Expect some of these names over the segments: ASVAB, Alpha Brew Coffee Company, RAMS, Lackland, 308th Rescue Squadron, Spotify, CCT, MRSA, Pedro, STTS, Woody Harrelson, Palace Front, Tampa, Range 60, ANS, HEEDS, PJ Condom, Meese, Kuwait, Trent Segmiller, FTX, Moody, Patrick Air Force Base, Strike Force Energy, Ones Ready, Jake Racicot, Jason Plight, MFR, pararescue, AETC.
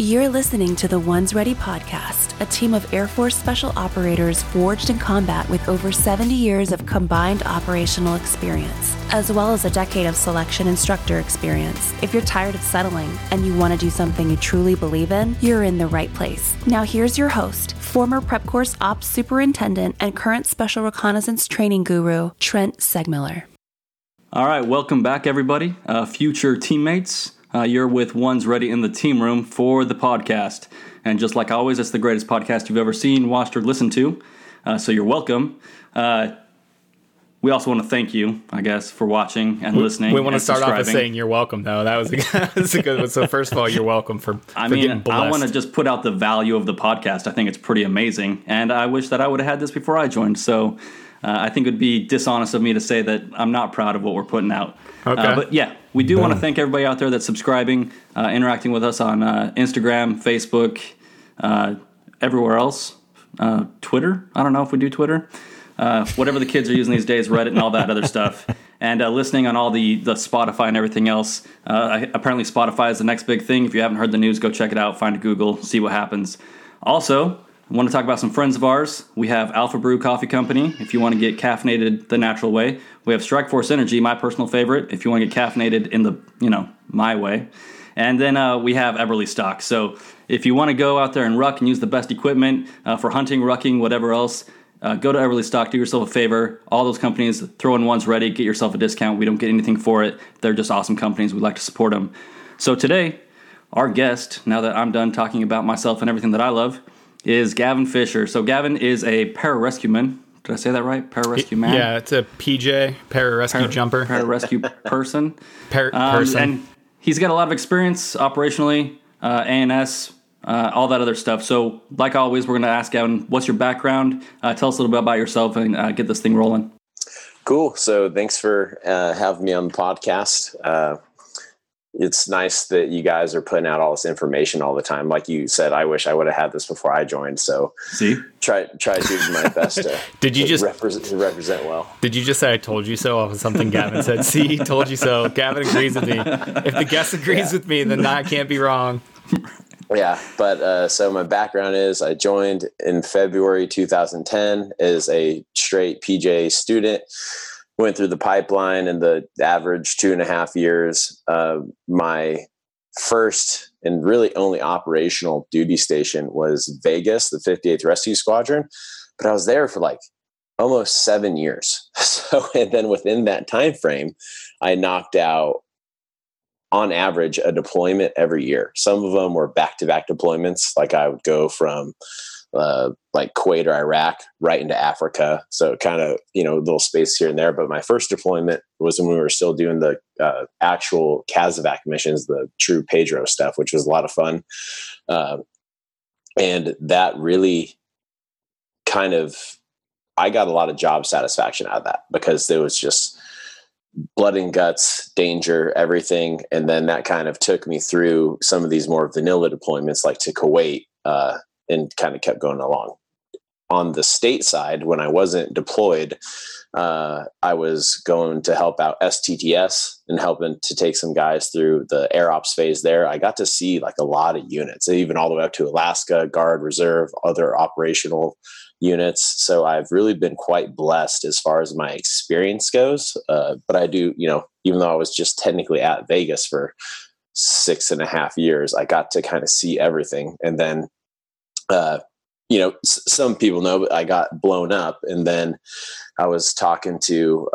You're listening to the Ones Ready podcast, a team of Air Force special operators forged in combat with over 70 years of combined operational experience, as well as a decade of selection instructor experience. If you're tired of settling and you want to do something you truly believe in, you're in the right place. Now here's your host, former Prep Course Ops Superintendent and current Special Reconnaissance Training Guru, Trent Segmiller. All right, welcome back, everybody, future teammates. You're with Ones Ready in the team room for the podcast. And just like always, it's the greatest podcast you've ever seen, watched, or listened to. So you're welcome. We also want to thank you, I guess, for watching and listening. We want to start off with saying you're welcome, though. That was a good one. So first of all, you're welcome for getting blessed. I want to just put out the value of the podcast. I think it's pretty amazing. And I wish that I would have had this before I joined. So I think it would be dishonest of me to say that I'm not proud of what we're putting out. Okay. But yeah, we do want to thank everybody out there that's subscribing, interacting with us on Instagram, Facebook, everywhere else, Twitter. I don't know if we do Twitter. Whatever the kids are using these days, Reddit and all that other stuff. And listening on all the Spotify and everything else. Apparently Spotify is the next big thing. If you haven't heard the news, go check it out. Find a Google, see what happens. Also, I want to talk about some friends of ours. We have Alpha Brew Coffee Company, if you want to get caffeinated the natural way. We have Strike Force Energy, my personal favorite, if you want to get caffeinated in the, my way. And then we have Everly Stock. So if you want to go out there and ruck and use the best equipment for hunting, rucking, whatever else, go to Everly Stock, do yourself a favor. All those companies, throw in Ones Ready, get yourself a discount. We don't get anything for it. They're just awesome companies. We'd like to support them. So today, our guest, now that I'm done talking about myself and everything that I love, is Gavin Fisher. So Gavin is a pararescueman. Did I say that right? Pararescueman? Yeah, it's a PJ, pararescue jumper. Pararescue person. Person. And he's got a lot of experience operationally, ANS, all that other stuff. So like always, we're going to ask Gavin, what's your background? Tell us a little bit about yourself and get this thing rolling. Cool. So thanks for having me on the podcast. It's nice that you guys are putting out all this information all the time. Like you said, I wish I would have had this before I joined. So try to do my best to, represent well. Did you just say I told you so off of something Gavin said? See, he told you so. Gavin agrees with me. If the guest agrees with me, then I can't be wrong. Yeah. But so my background is I joined in February 2010 as a straight PJ student. Went through the pipeline and the average 2.5 years. My first and really only operational duty station was Vegas, the 58th Rescue Squadron. But I was there for like almost 7 years. So, and then within that time frame, I knocked out on average a deployment every year. Some of them were back-to-back deployments. Like I would go from like Kuwait or Iraq right into Africa. So kind of, little space here and there. But my first deployment was when we were still doing the actual CASAVAC missions, the true Pedro stuff, which was a lot of fun. And that really kind of, I got a lot of job satisfaction out of that because it was just blood and guts, danger, everything. And then that kind of took me through some of these more vanilla deployments like to Kuwait, and kind of kept going along. On the state side, when I wasn't deployed, I was going to help out STTS and helping to take some guys through the air ops phase there. I got to see like a lot of units, even all the way up to Alaska Guard Reserve, other operational units. So I've really been quite blessed as far as my experience goes. But I do, even though I was just technically at Vegas for 6.5 years, I got to kind of see everything. And then some people know, but I got blown up. And then I was talking to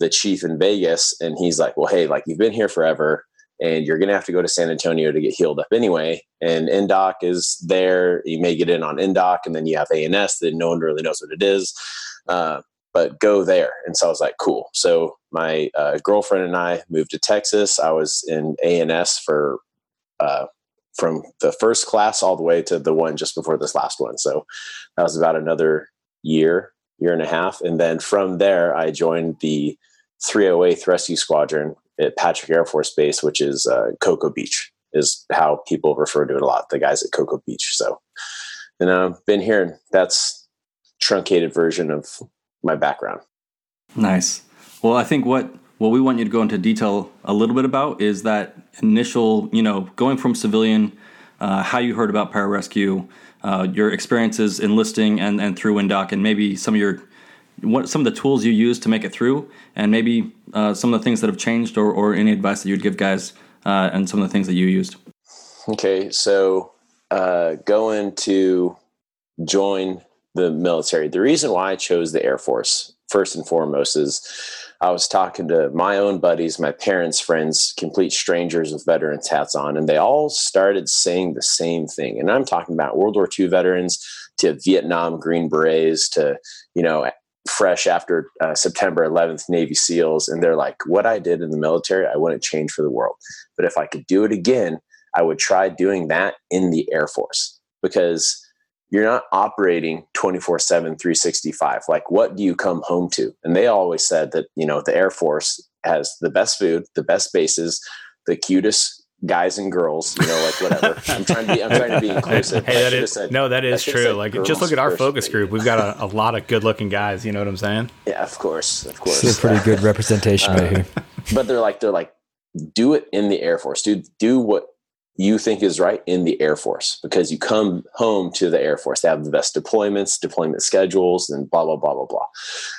the chief in Vegas, and he's like, well, hey, like you've been here forever and you're going to have to go to San Antonio to get healed up anyway. And INDOC is there. You may get in on INDOC, and then you have A&S that no one really knows what it is. But go there. And so I was like, cool. So my girlfriend and I moved to Texas. I was in A&S for, from the first class all the way to the one just before this last one. So that was about another year and a half. And then from there, I joined the 308th Rescue Squadron at Patrick Air Force Base, which is Cocoa Beach is how people refer to it a lot. The guys at Cocoa Beach. So, and I've been here, and that's truncated version of my background. Nice. Well, I think what we want you to go into detail a little bit about is that initial, going from civilian how you heard about pararescue, your experiences enlisting and through INDOC, and maybe some of the tools you use to make it through, and maybe some of the things that have changed, or any advice that you'd give guys, and some of the things that you used. Okay, so going to join the military. The reason why I chose the Air Force, first and foremost, is I was talking to my own buddies, my parents' friends, complete strangers with veterans hats on, and they all started saying the same thing. And I'm talking about World War II veterans to Vietnam Green Berets to, fresh after September 11th Navy SEALs. And they're like, what I did in the military, I wouldn't change for the world. But if I could do it again, I would try doing that in the Air Force, because you're not operating 24/7, 365. Like, what do you come home to? And they always said that, the Air Force has the best food, the best bases, the cutest guys and girls, whatever. I'm trying to be inclusive. Hey, that is true. Like, just look at our focus group. We've got a lot of good looking guys. You know what I'm saying? Yeah, of course. It's a pretty good representation right here. But they're like, do it in the Air Force, dude. Do what you think is right in the Air Force, because you come home to the Air Force. They have the best deployments, deployment schedules, and blah, blah, blah, blah, blah.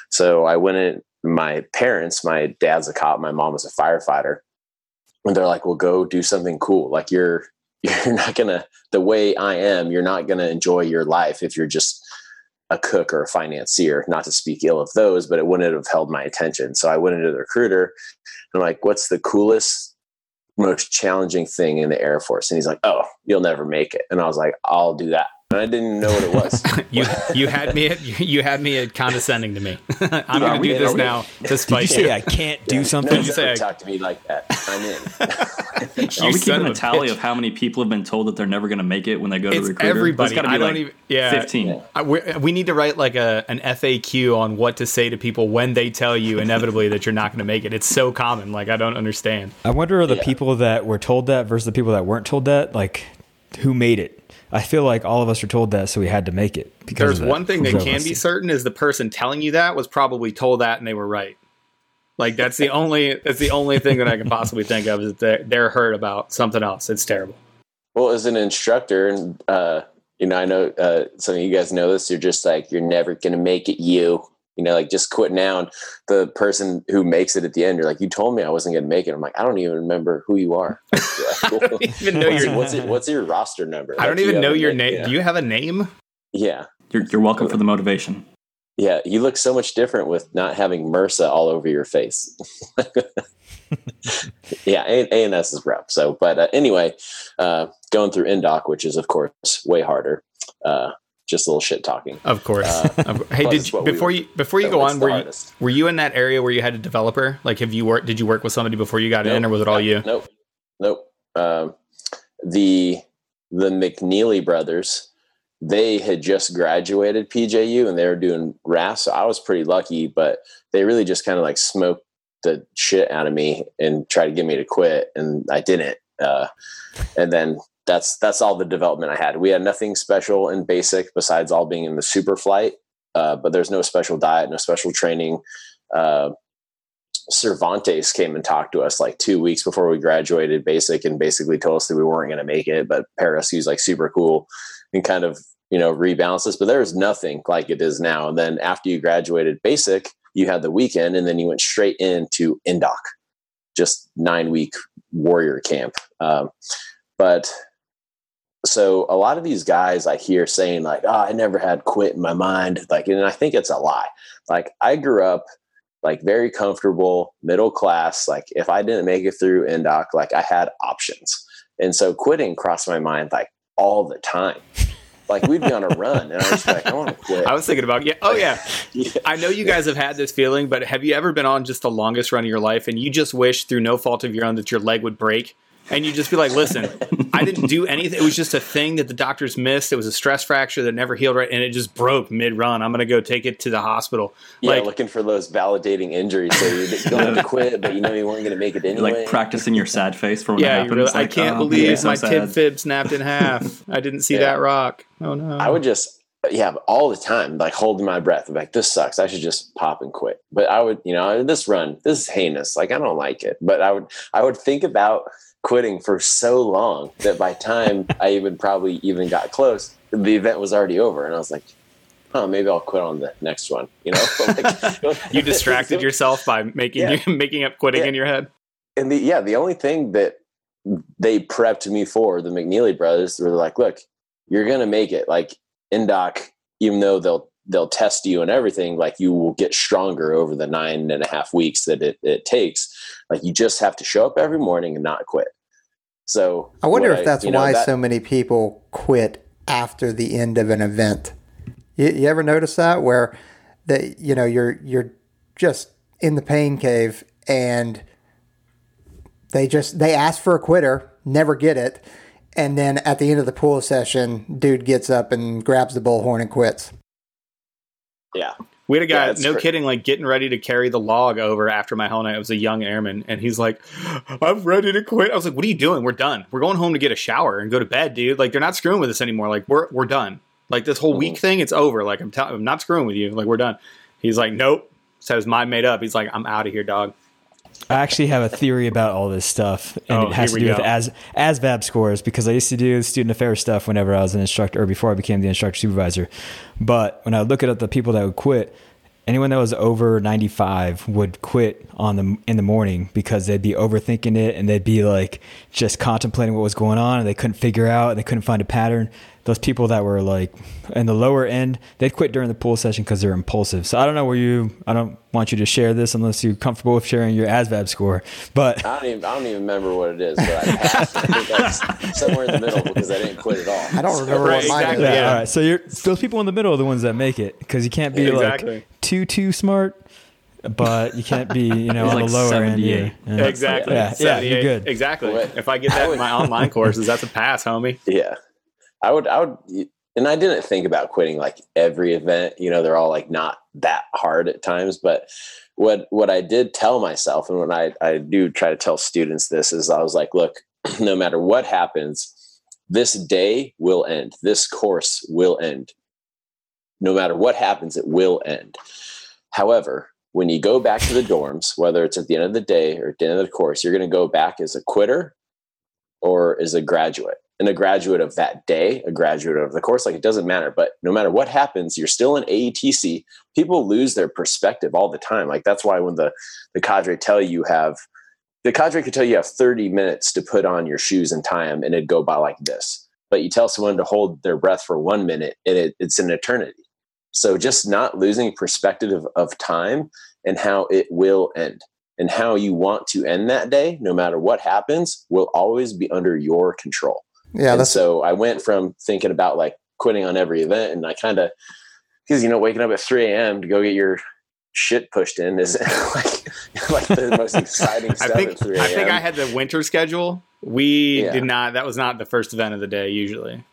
So I went in, my parents, my dad's a cop, my mom was a firefighter, and they're like, well, go do something cool. Like, you're not going to, the way I am, you're not going to enjoy your life if you're just a cook or a financier, not to speak ill of those, but it wouldn't have held my attention. So I went into the recruiter, and I'm like, what's the coolest, most challenging thing in the Air Force? And he's like, oh, you'll never make it. And I was like, I'll do that. And I didn't know what it was. you had me at condescending to me. I'm going to do this now. Despite you say I can't do something? No, you say talk to me like that. I'm in. You keeping a tally of how many people have been told that they're never going to make it when they go to the recruiter? Everybody. It's everybody. I don't even 15. Yeah. We need to write like an FAQ on what to say to people when they tell you inevitably that you're not going to make it. It's so common. Like, I don't understand. I wonder, are the people that were told that versus the people that weren't told that, like, who made it? I feel like all of us were told that, so we had to make it. There's one thing that can be certain is the person telling you that was probably told that and they were right. Like, that's the only thing that I can possibly think of is that they're heard about something else. It's terrible. Well, as an instructor, and I know some of you guys know this. You're just like, you're never gonna make it. Like, just quit now. And the person who makes it at the end, you're like, you told me I wasn't going to make it. I'm like, I don't even remember who you are. Like, I don't even know what's your roster number? I don't even know your name. Yeah. Do you have a name? Yeah. You're welcome for the motivation. Yeah. You look so much different with not having MRSA all over your face. Yeah. ANS is rough. So, but anyway, going through INDOC, which is, of course, way harder. Just a little shit talking, of course. Hey, before you go on, were you in that area where you had a developer? Like, did you work with somebody before you got in, or was it all you? Nope. The McNeely brothers, they had just graduated PJU and they were doing RAF. So I was pretty lucky, but they really just kind of like smoked the shit out of me and tried to get me to quit, and I didn't. And then. That's all the development I had. We had nothing special and basic besides all being in the super flight, but there's no special diet, no special training. Cervantes came and talked to us like 2 weeks before we graduated basic and basically told us that we weren't going to make it, but Paris, he's like super cool and kind of, rebalance this, but there was nothing like it is now. And then after you graduated basic, you had the weekend and then you went straight into INDOC, just 9-week warrior camp. So a lot of these guys I hear saying like, oh, I never had quit in my mind. Like, and I think it's a lie. Like, I grew up like very comfortable, middle class. Like, if I didn't make it through INDOC, like I had options. And so quitting crossed my mind like all the time. Like, we'd be on a run and I was like, I want to quit. I was thinking about, I know you guys have had this feeling, but have you ever been on just the longest run of your life and you just wish through no fault of your own that your leg would break? And you just be like, listen, I didn't do anything. It was just a thing that the doctors missed. It was a stress fracture that never healed right. And it just broke mid-run. I'm going to go take it to the hospital. Yeah, like, looking for those validating injuries. So you're just going to quit, but you weren't going to make it anyway. You're like practicing your sad face for when it happens. Really, like, I can't believe my tib fib snapped in half. I didn't see that rock. Oh, no. I would just... Yeah, all the time, like holding my breath. I'm like, this sucks. I should just pop and quit. But I would, this run, this is heinous. Like, I don't like it. But I would think about quitting for so long that by time I probably got close, the event was already over. And I was like, oh, maybe I'll quit on the next one. You know, you distracted yourself by making up quitting in your head. And the only thing that they prepped me for, the McNeely brothers, were like, look, you're going to make it. Like, INDOC, even though they'll test you and everything, like, you will get stronger over the 9.5 weeks that it takes. Like, you just have to show up every morning and not quit. So I wonder if that's why so many people quit after the end of an event. You ever notice that, where that, you know, you're just in the pain cave and they ask for a quitter, never get it. And then at the end of the pool session, dude gets up and grabs the bullhorn and quits. Yeah. We had a guy, kidding, like getting ready to carry the log over after my hell night. It was a young airman. And he's like, I'm ready to quit. I was like, what are you doing? We're done. We're going home to get a shower and go to bed, dude. Like, they're not screwing with us anymore. Like, we're done. Like, this whole week thing, it's over. Like, I'm not screwing with you. Like, we're done. He's like, nope. So his mind made up. He's like, I'm out of here, dog. I actually have a theory about all this stuff, and it has to do with ASVAB scores, because I used to do student affairs stuff whenever I was an instructor, or before I became the instructor supervisor. But when I look at the people that would quit, anyone that was over 95 would quit in the morning, because they'd be overthinking it, and they'd be like just contemplating what was going on, and they couldn't figure out, and they couldn't find a pattern. Those people that were like in the lower end, they'd quit during the pool session because they're impulsive. So I don't know I don't want you to share this unless you're comfortable with sharing your ASVAB score. But I don't even remember what it is, but I passed. I think that's somewhere in the middle, because I didn't quit at all. I don't remember what mine is. Yeah. All right. So those people in the middle are the ones that make it, because you can't be like too smart, but you can't be, on like the lower end. Yeah. Exactly. Yeah, you're good. Exactly. Wait, if I get that in my online courses, that's a pass, homie. Yeah. I would, and I didn't think about quitting like every event, they're all like not that hard at times, but what I did tell myself, and when I do try to tell students this, is I was like, look, no matter what happens, this day will end. This course will end. No matter what happens, it will end. However, when you go back to the dorms, whether it's at the end of the day or at the end of the course, you're going to go back as a quitter or as a graduate. And a graduate of that day, a graduate of the course, like, it doesn't matter. But no matter what happens, you're still in AETC. People lose their perspective all the time. Like, that's why when the cadre could tell you have 30 minutes to put on your shoes and tie them, and it'd go by like this. But you tell someone to hold their breath for 1 minute, and it's an eternity. So just not losing perspective of time and how it will end. And how you want to end that day, no matter what happens, will always be under your control. Yeah. And so I went from thinking about like quitting on every event, and I because waking up at 3 a.m. to go get your shit pushed in is like the most exciting stuff. At 3 a.m. I think I had the winter schedule. We did not. That was not the first event of the day usually.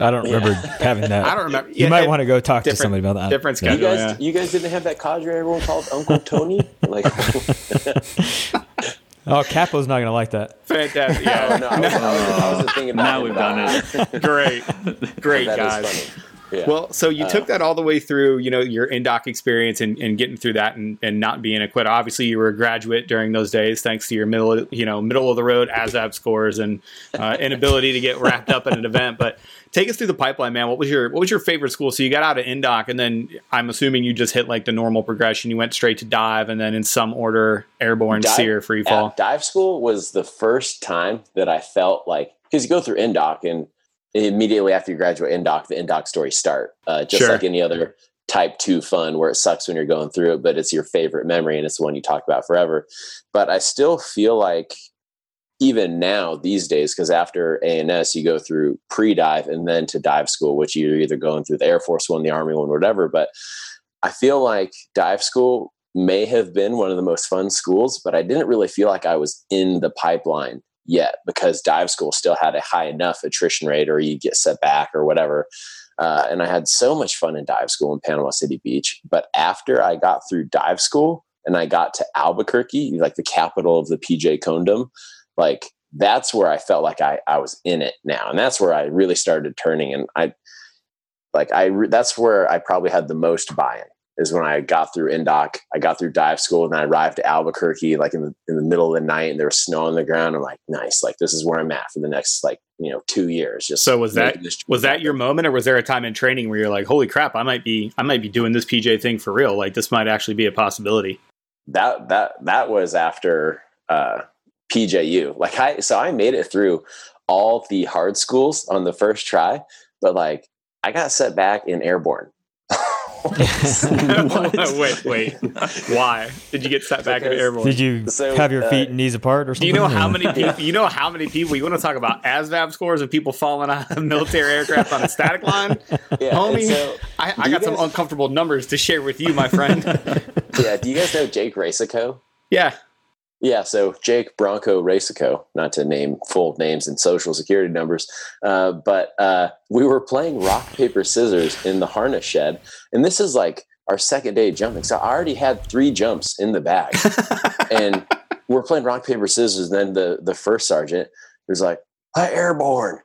I don't remember having that. I don't remember. You might want to go talk to somebody about that. Different schedule. You guys didn't have that cadre everyone called Uncle Tony? Like, oh, Capo's not going to like that. Fantastic. Yeah. I wasn't thinking about now we've done it. Great, guys. Yeah. Well, so you took that all the way through, your INDOC experience and getting through that and not being a quitter. Obviously, you were a graduate during those days, thanks to your middle of the road ASVAB scores and inability to get wrapped up in an event. But take us through the pipeline, man. What was your favorite school? So you got out of INDOC, and then I'm assuming you just hit like the normal progression. You went straight to dive, and then in some order, airborne, SEER, free fall. Dive school was the first time that I felt like, because you go through INDOC and immediately after you graduate INDOC, the INDOC stories start, like any other type 2 fun where it sucks when you're going through it, but it's your favorite memory and it's the one you talk about forever. But I still feel like even now these days, because after ANS, you go through pre-dive and then to dive school, which you're either going through the Air Force one, the Army one, whatever. But I feel like dive school may have been one of the most fun schools, but I didn't really feel like I was in the pipeline yet, because dive school still had a high enough attrition rate, or you get set back or whatever. And I had so much fun in dive school in Panama City Beach. But after I got through dive school and I got to Albuquerque, like the capital of the PJ Condom, like that's where I felt like I was in it now. And that's where I really started turning. And that's where I probably had the most buy-in is when I got through INDOC. I got through dive school and I arrived at Albuquerque like in the middle of the night, and there was snow on the ground. I'm like, nice. Like, this is where I'm at for the next, 2 years. Just so was that your moment, or was there a time in training where you're like, holy crap, I might be doing this PJ thing for real. Like, this might actually be a possibility. That was after PJU. Like I made it through all the hard schools on the first try, but like I got set back in airborne. Wait. Why did you get set back in airborne? Did you have your feet and knees apart or something? Do you know how many people? Yeah. You know how many people? You want to talk about ASVAB scores of people falling out of military aircraft on a static line? Yeah, homie, I got some uncomfortable numbers to share with you, my friend. Yeah. Do you guys know Jake Racicot? Yeah. Yeah, so Jake Bronco Racicot, not to name full names and social security numbers, but we were playing rock, paper, scissors in the harness shed. And this is like our second day of jumping. So I already had 3 jumps in the bag. And we're playing rock, paper, scissors. And then the first sergeant was like, "Hi, airborne."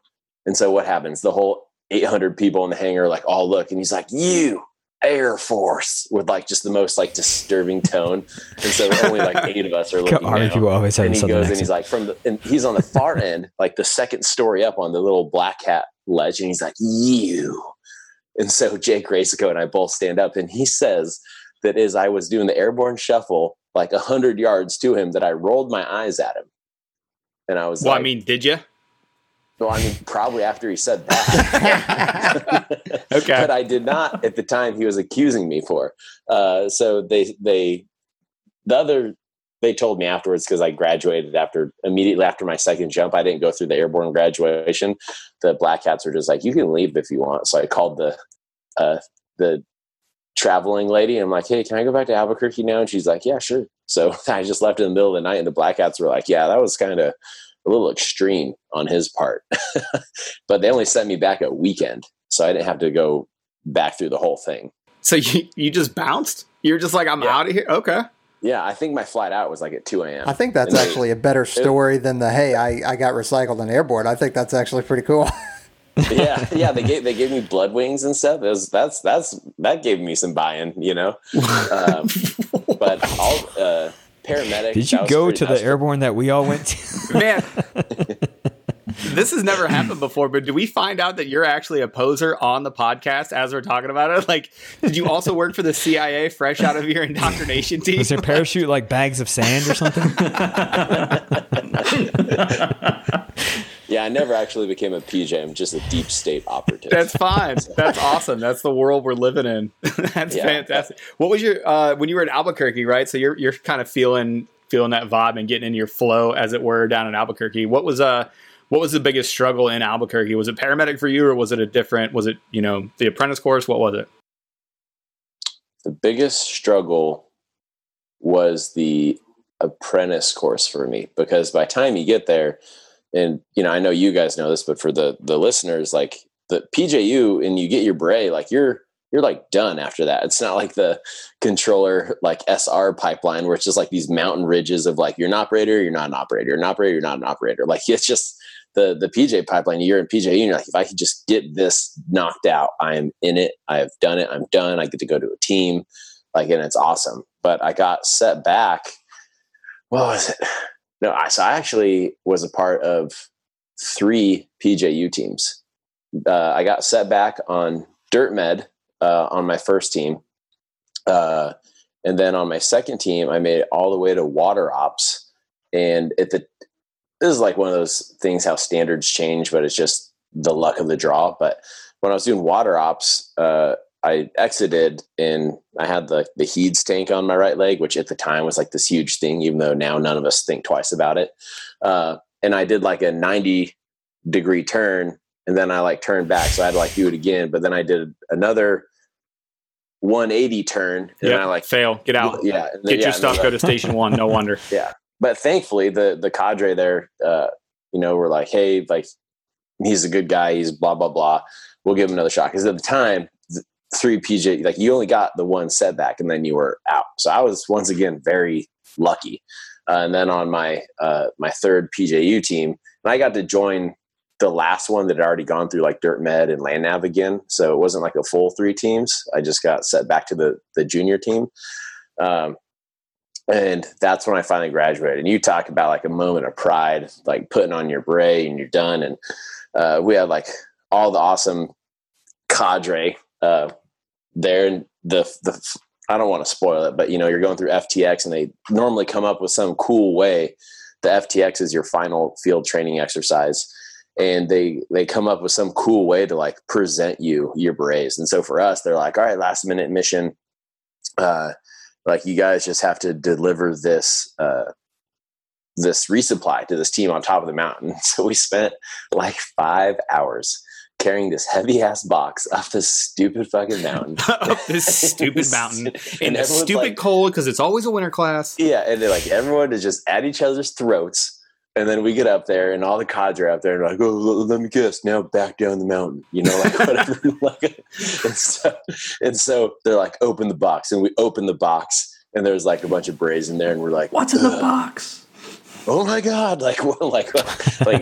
And so what happens? The whole 800 people in the hangar like all look. And he's like, "You, Air Force," with like just the most like disturbing tone, and so only like 8 of us are looking down. And he goes and he's like and he's on the far end, like the second story up on the little black hat ledge, and he's like, "You." And so Jake Racicot and I both stand up, and he says that as I was doing the airborne shuffle, like 100 yards to him, that I rolled my eyes at him, and I was like, "Well, I mean, did you?" Well, I mean, probably after he said that. Okay. But I did not at the time he was accusing me for. So they told me afterwards, because I graduated immediately after my second jump. I didn't go through the airborne graduation. The black hats were just like, "You can leave if you want." So I called the traveling lady, and I'm like, "Hey, can I go back to Albuquerque now?" And she's like, "Yeah, sure." So I just left in the middle of the night, and the black hats were like, "Yeah, that was kind of a little extreme on his part." But they only sent me back a weekend, so I didn't have to go back through the whole thing. So you just bounced? You're just like, "I'm out of here." Okay. Yeah, I think my flight out was like at 2 a.m. I think that's actually a better story than the, "Hey, I got recycled in airborne." I think that's actually pretty cool. Yeah. They gave me blood wings and stuff. That gave me some buy-in, you know. But paramedic. Did you go to the airborne that we all went to? Man, this has never happened before, but do we find out that you're actually a poser on the podcast as we're talking about it? Like, did you also work for the CIA fresh out of your indoctrination team? Was there parachute like bags of sand or something? Yeah, I never actually became a PJ. I'm just a deep state operative. That's fine. That's awesome. That's the world we're living in. That's fantastic. What was your when you were in Albuquerque, right? So you're kind of feeling that vibe and getting in your flow, as it were, down in Albuquerque. What was the biggest struggle in Albuquerque? Was it paramedic for you, or was it the apprentice course? What was it? The biggest struggle was the apprentice course for me, because by the time you get there. And, you know, I know you guys know this, but for the listeners, like the PJU and you get your beret, like you're like done after that. It's not like the controller, like SR pipeline, where it's just like these mountain ridges of like, you're an operator, you're not an operator, you're an operator, you're not an operator. Like, it's just the PJ pipeline. You're in PJU, and you're like, if I could just get this knocked out, I am in it. I have done it. I'm done. I get to go to a team. Like, and it's awesome. But I got set back. What was it? So I actually was a part of 3 PJU teams. I got set back on Dirt Med on my first team. And then on my second team, I made it all the way to Water Ops. And this is like one of those things, how standards change, but it's just the luck of the draw. But when I was doing Water Ops, I exited and I had the HEEDS tank on my right leg, which at the time was like this huge thing, even though now none of us think twice about it. And I did like a 90-degree turn, and then I like turned back. So I had to like do it again. But then I did another 180 turn, and then I like fail, get out. Yeah. Then, get your stuff, go to station 1. No wonder. Yeah. But thankfully the cadre there, were like, "Hey, like, he's a good guy. He's blah, blah, blah. We'll give him another shot." Cause at the time, 3 PJ, like, you only got the one setback and then you were out. So I was once again very lucky. And then on my third PJU team, and I got to join the last one that had already gone through like Dirt Med and Land Nav again. So it wasn't like a full three teams. I just got set back to the junior team. And that's when I finally graduated. And you talk about like a moment of pride, like putting on your beret and you're done. And we had like all the awesome cadre there. And the I don't want to spoil it, but you know, you're going through FTX and they normally come up with some cool way. The FTX is your final field training exercise. And they come up with some cool way to like present you your berets. And so for us, they're like, all right, last minute mission. Like you guys just have to deliver this, this resupply to this team on top of the mountain. So we spent like 5 hours carrying this heavy ass box up this stupid fucking mountain, up this stupid mountain in a stupid like, cold. 'Cause it's always a winter class. Yeah. And like everyone is just at each other's throats. And then we get up there and all the cadre up there and like, oh, let me guess, now back down the mountain, you know, like whatever. and so they're like, open the box. And we open the box and there's like a bunch of berets in there and we're like, what's in the box? Oh my God. Like, well, like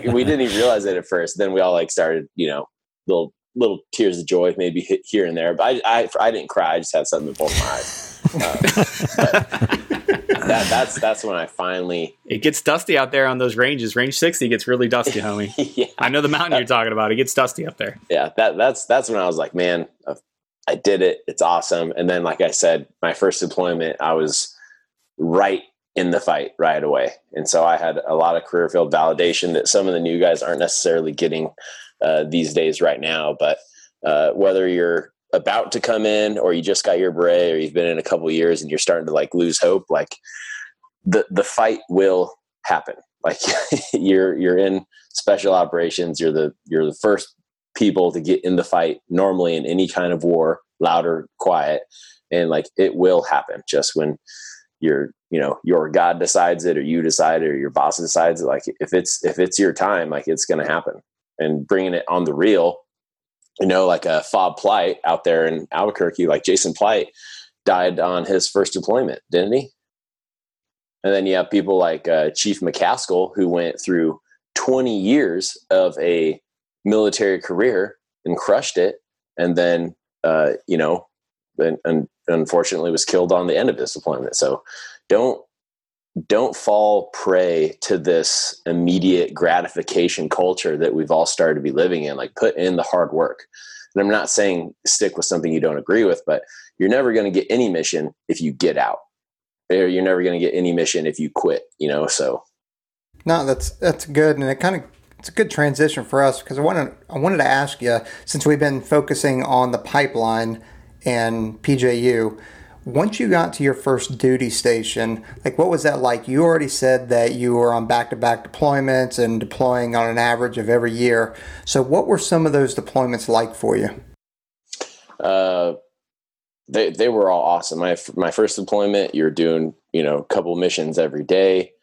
we didn't even realize it at first. Then we all like started, you know, little tears of joy maybe hit here and there. But I didn't cry. I just had something to pull my eyes. That's when I finally. It gets dusty out there on those ranges. Range 60 gets really dusty, homie. Yeah. I know the mountain you're talking about. It gets dusty up there. Yeah, that's when I was like, man, I did it. It's awesome. And then, like I said, my first deployment, I was right in the fight right away, and so I had a lot of career field validation that some of the new guys aren't necessarily getting these days right now. But whether you're about to come in or you just got your beret or you've been in a couple of years and you're starting to like lose hope, like the fight will happen. Like you're in special operations. You're the first people to get in the fight normally in any kind of war, loud or quiet. And like, it will happen just when your God decides it or you decide it or your boss decides it. Like if it's your time, like it's going to happen. And bringing it on the real, you know, like a FOB Plight out there in Albuquerque, like Jason Plight died on his first deployment, didn't he? And then you have people like Chief McCaskill, who went through 20 years of a military career and crushed it. And then, you know, and unfortunately was killed on the end of his deployment. So don't fall prey to this immediate gratification culture that we've all started to be living in. Like, put in the hard work. And I'm not saying stick with something you don't agree with, but you're never going to get any mission if you get out, or you're never going to get any mission if you quit, you know? So. No, that's good. And it's a good transition for us, because I wanted to ask you, since we've been focusing on the pipeline and PJU, once you got to your first duty station, like what was that like? You already said that you were on back-to-back deployments and deploying on an average of every year. So what were some of those deployments like for you? They were all awesome. My first deployment, you're doing, you know, a couple missions every day.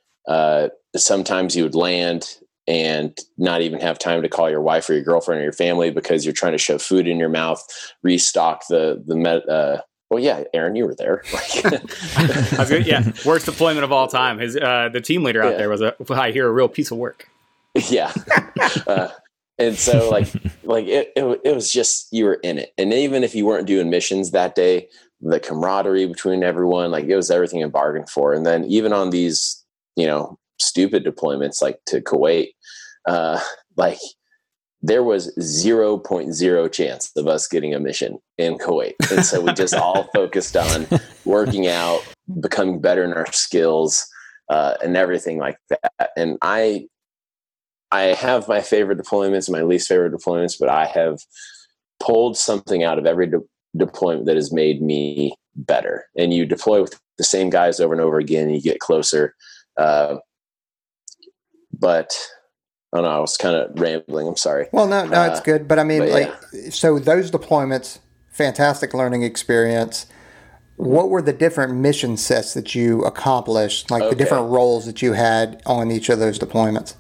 Sometimes you would land and not even have time to call your wife or your girlfriend or your family because you're trying to shove food in your mouth, restock well, yeah, Aaron, you were there. Yeah, worst deployment of all time. His the team leader out there was a real piece of work. Yeah, and so like it was just, you were in it, and even if you weren't doing missions that day, the camaraderie between everyone, like it was everything I bargained for. And then even on these, you know, stupid deployments like to Kuwait, like. There was 0.0 chance of us getting a mission in Kuwait. And so we just all focused on working out, becoming better in our skills, and everything like that. And I have my favorite deployments and my least favorite deployments, but I have pulled something out of every deployment that has made me better. And you deploy with the same guys over and over again, and you get closer. But I don't know, I was kind of rambling. I'm sorry. Well, no, it's good. But I mean, so those deployments, fantastic learning experience. What were the different mission sets that you accomplished, the different roles that you had on each of those deployments?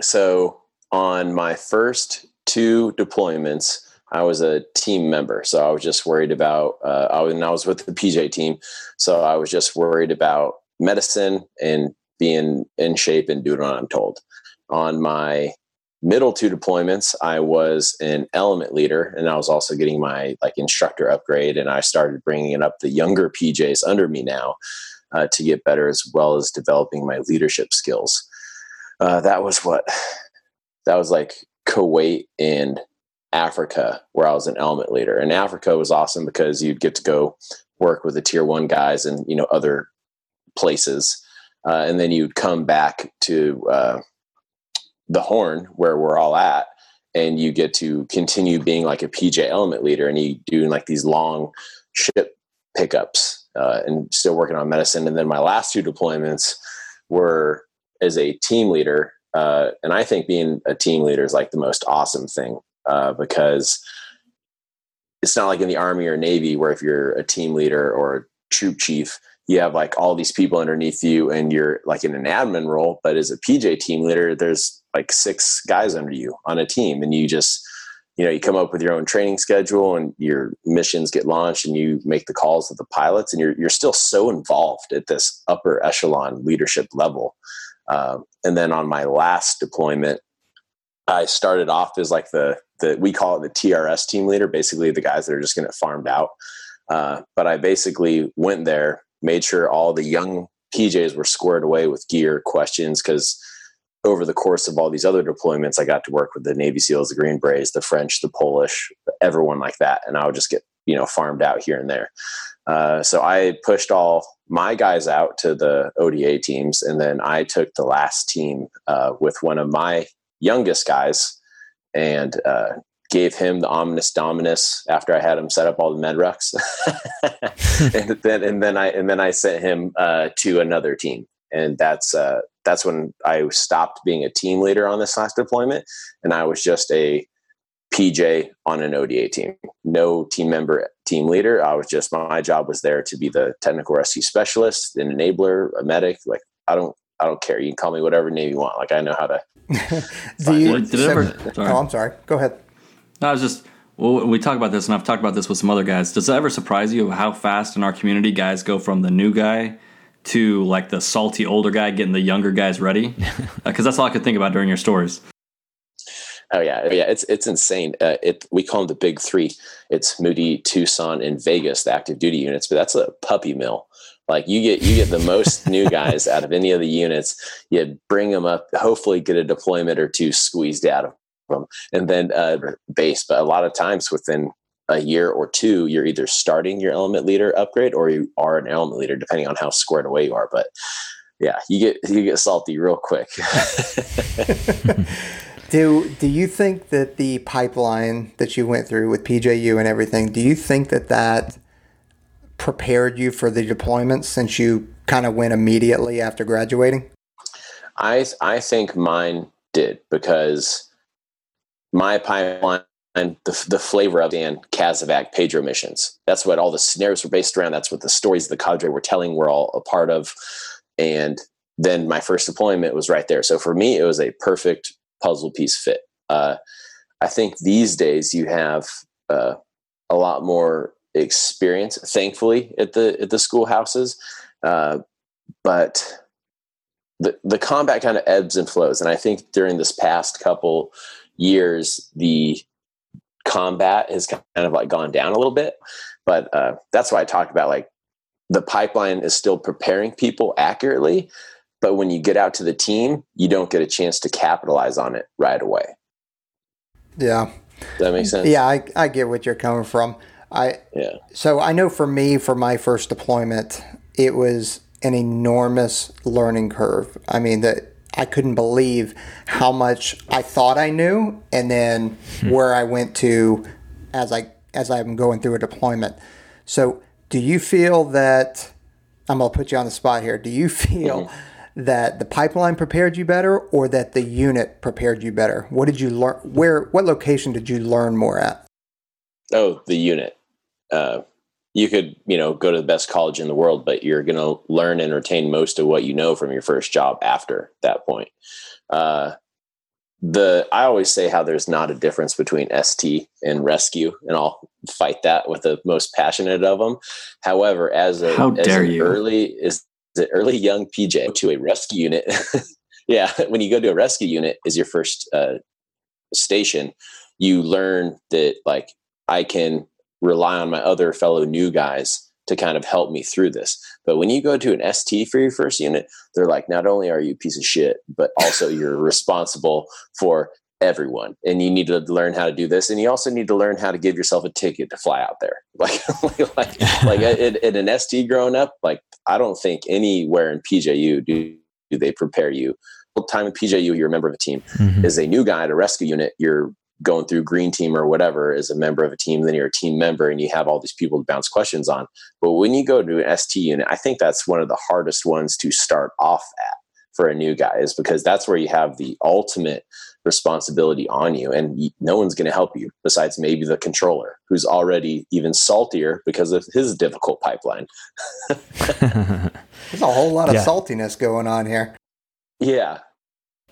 So on my first two deployments, I was a team member. So I was just worried about, I was with the PJ team. So I was just worried about medicine and being in shape and doing what I'm told. On my middle two deployments, I was an element leader, and I was also getting my instructor upgrade, and I started bringing up the younger PJs under me now to get better, as well as developing my leadership skills. That was like Kuwait and Africa, where I was an element leader. And Africa was awesome because you'd get to go work with the tier one guys and, you know, other places. And then you'd come back to the Horn, where we're all at, and you get to continue being like a PJ element leader, and you do like these long ship pickups and still working on medicine. And then my last two deployments were as a team leader. And I think being a team leader is like the most awesome thing because it's not like in the Army or Navy where if you're a team leader or a troop chief, you have like all these people underneath you and you're like in an admin role. But as a PJ team leader, there's like six guys under you on a team, and you just, you know, you come up with your own training schedule and your missions get launched and you make the calls with the pilots, and you're still so involved at this upper echelon leadership level. And then on my last deployment, I started off as like the we call it the TRS team leader, basically the guys that are just going to get farmed out. But I basically went there, made sure all the young PJs were squared away with gear questions, because over the course of all these other deployments, I got to work with the Navy SEALs, the Green Berets, the French, the Polish, everyone like that. And I would just get, you know, farmed out here and there. So I pushed all my guys out to the ODA teams. And then I took the last team with one of my youngest guys and gave him the Ominous Dominus after I had him set up all the med rucks. and then I sent him to another team. And that's when I stopped being a team leader on this last deployment, and I was just a PJ on an ODA team. No team member, team leader. I was just, my job was there to be the technical rescue specialist, an enabler, a medic. Like, I don't care. You can call me whatever name you want. Like, I know how to. Oh, I'm sorry. Go ahead. No, I was just, well, we talk about this, and I've talked about this with some other guys. Does it ever surprise you how fast in our community guys go from the new guy to like the salty older guy getting the younger guys ready? Because that's all I could think about during your stories. Oh yeah, yeah, it's insane. We call them the big three. It's Moody, Tucson, and Vegas, the active duty units. But that's a puppy mill. Like, you get the most new guys out of any of the units. You bring them up, hopefully get a deployment or two squeezed out of them, and then base. But a lot of times within a year or two, you're either starting your element leader upgrade or you are an element leader, depending on how squared away you are. But yeah, you get salty real quick. Do you think that the pipeline that you went through with PJU and everything, do you think that prepared you for the deployment, since you kind of went immediately after graduating? I think mine did, because my pipeline, and the flavor of the CASAVAC Pedro missions. That's what all the scenarios were based around. That's what the stories the cadre were telling were all a part of. And then my first deployment was right there. So for me, it was a perfect puzzle piece fit. I think these days you have a lot more experience, thankfully, at the schoolhouses. But the combat kind of ebbs and flows. And I think during this past couple years, the combat has kind of like gone down a little bit, but that's why I talked about like the pipeline is still preparing people accurately, but when you get out to the team, you don't get a chance to capitalize on it right away. Yeah. Does that make sense? Yeah. I get what you're coming from. So I know for me, for my first deployment, it was an enormous learning curve. I mean, that I couldn't believe how much I thought I knew, and then where I went to as I'm going through a deployment. So do you feel that, I'm going to put you on the spot here, do you feel that the pipeline prepared you better, or that the unit prepared you better? What did you learn? What location did you learn more at? Oh, the unit. You could, you know, go to the best college in the world, but you're going to learn and retain most of what you know from your first job after that point. I always say how there's not a difference between ST and rescue, and I'll fight that with the most passionate of them. However, as an early young PJ to a rescue unit, yeah, when you go to a rescue unit is your first station, you learn that like I can rely on my other fellow new guys to kind of help me through this. But when you go to an ST for your first unit, they're like, not only are you a piece of shit, but also you're responsible for everyone. And you need to learn how to do this. And you also need to learn how to give yourself a ticket to fly out there. Like in an ST growing up, like I don't think anywhere in PJU do they prepare you. The time in PJU, you're a member of a team. Mm-hmm. As a new guy at a rescue unit, you're going through green team or whatever as a member of a team, then you're a team member and you have all these people to bounce questions on. But when you go to an ST unit, I think that's one of the hardest ones to start off at for a new guy, is because that's where you have the ultimate responsibility on you, and no one's going to help you besides maybe the controller, who's already even saltier because of his difficult pipeline. There's a whole lot of saltiness going on here. Yeah.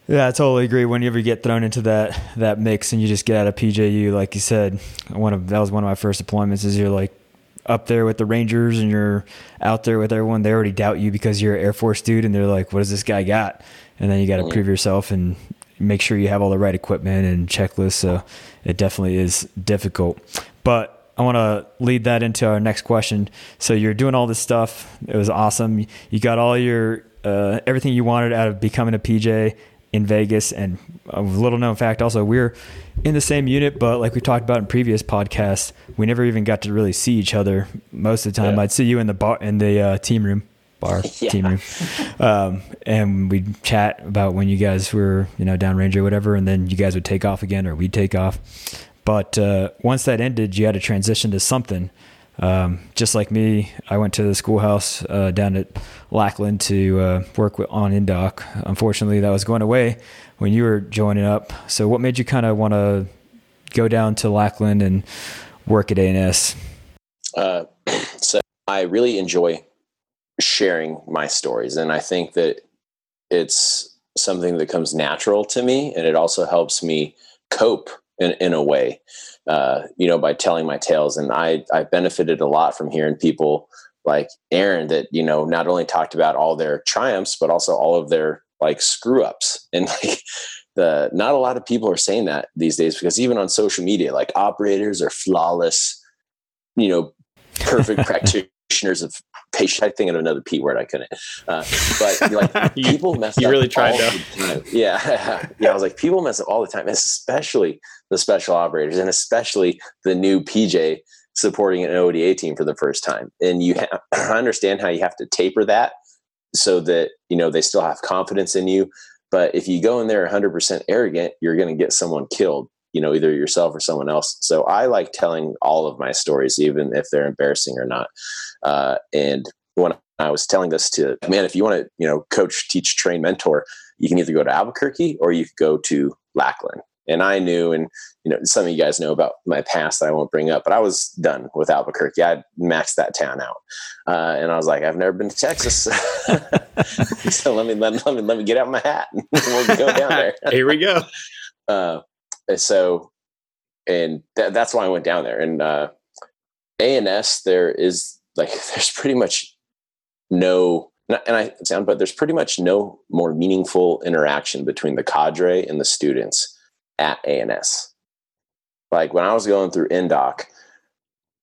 Yeah, I totally agree. Whenever you get thrown into that mix and you just get out of PJU, like you said, that was one of my first deployments, is you're like up there with the Rangers and you're out there with everyone. They already doubt you because you're an Air Force dude, and they're like, what does this guy got? And then you got to prove yourself and make sure you have all the right equipment and checklists. So it definitely is difficult. But I want to lead that into our next question. So you're doing all this stuff. It was awesome. You got all your everything you wanted out of becoming a PJ in Vegas. And a little known fact also, we're in the same unit, but like we talked about in previous podcasts, we never even got to really see each other most of the time. Yeah. I'd see you in the bar, in the team room, and we'd chat about when you guys were, downrange or whatever, and then you guys would take off again, or we'd take off. But once that ended, you had to transition to something. Just like me, I went to the schoolhouse down at Lackland to work on INDOC. Unfortunately, that was going away when you were joining up. So what made you kind of want to go down to Lackland and work at A&S? So I really enjoy sharing my stories, and I think that it's something that comes natural to me, and it also helps me cope in a way, by telling my tales. And I benefited a lot from hearing people like Aaron that, not only talked about all their triumphs, but also all of their like screw ups. And like not a lot of people are saying that these days, because even on social media, like operators are flawless, perfect practitioners of patient. I think of another P word. I couldn't, but like people mess up. You really tried to. Yeah. Yeah. I was like, people mess up all the time, especially the special operators, and especially the new PJ supporting an ODA team for the first time. And you understand how you have to taper that so that, they still have confidence in you. But if you go in there 100% arrogant, you're going to get someone killed, either yourself or someone else. So I like telling all of my stories, even if they're embarrassing or not. And when I was telling this to, man, if you want to, coach, teach, train, mentor, you can either go to Albuquerque or you could go to Lackland. And I knew, and some of you guys know about my past that I won't bring up, but I was done with Albuquerque. I maxed that town out, and I was like, I've never been to Texas, so let me get out my hat and we'll go down there. Here we go. That's why I went down there. And A&S, there's pretty much no, and I sound, but there's pretty much no more meaningful interaction between the cadre and the students at A&S. Like when I was going through INDOC,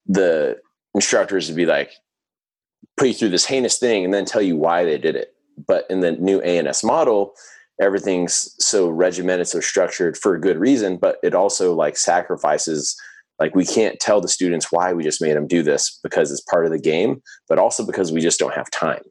the instructors would be like, put you through this heinous thing and then tell you why they did it. But in the new A&S model, everything's so regimented, so structured for a good reason, but it also like sacrifices. Like we can't tell the students why we just made them do this because it's part of the game, but also because we just don't have time.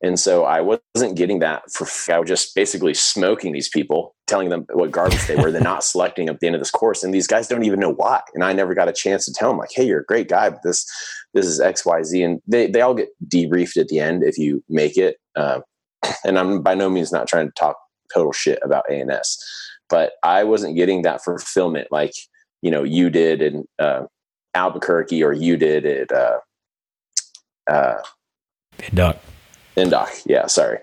And so I wasn't getting that I was just basically smoking these people, telling them what garbage they were. They're not selecting at the end of this course. And these guys don't even know why. And I never got a chance to tell them like, hey, you're a great guy, but this is X, Y, Z. And they all get debriefed at the end if you make it. And I'm by no means not trying to talk total shit about ANS, but I wasn't getting that fulfillment. Like, you did in Albuquerque, or you did at INDOC. INDOC, yeah, sorry.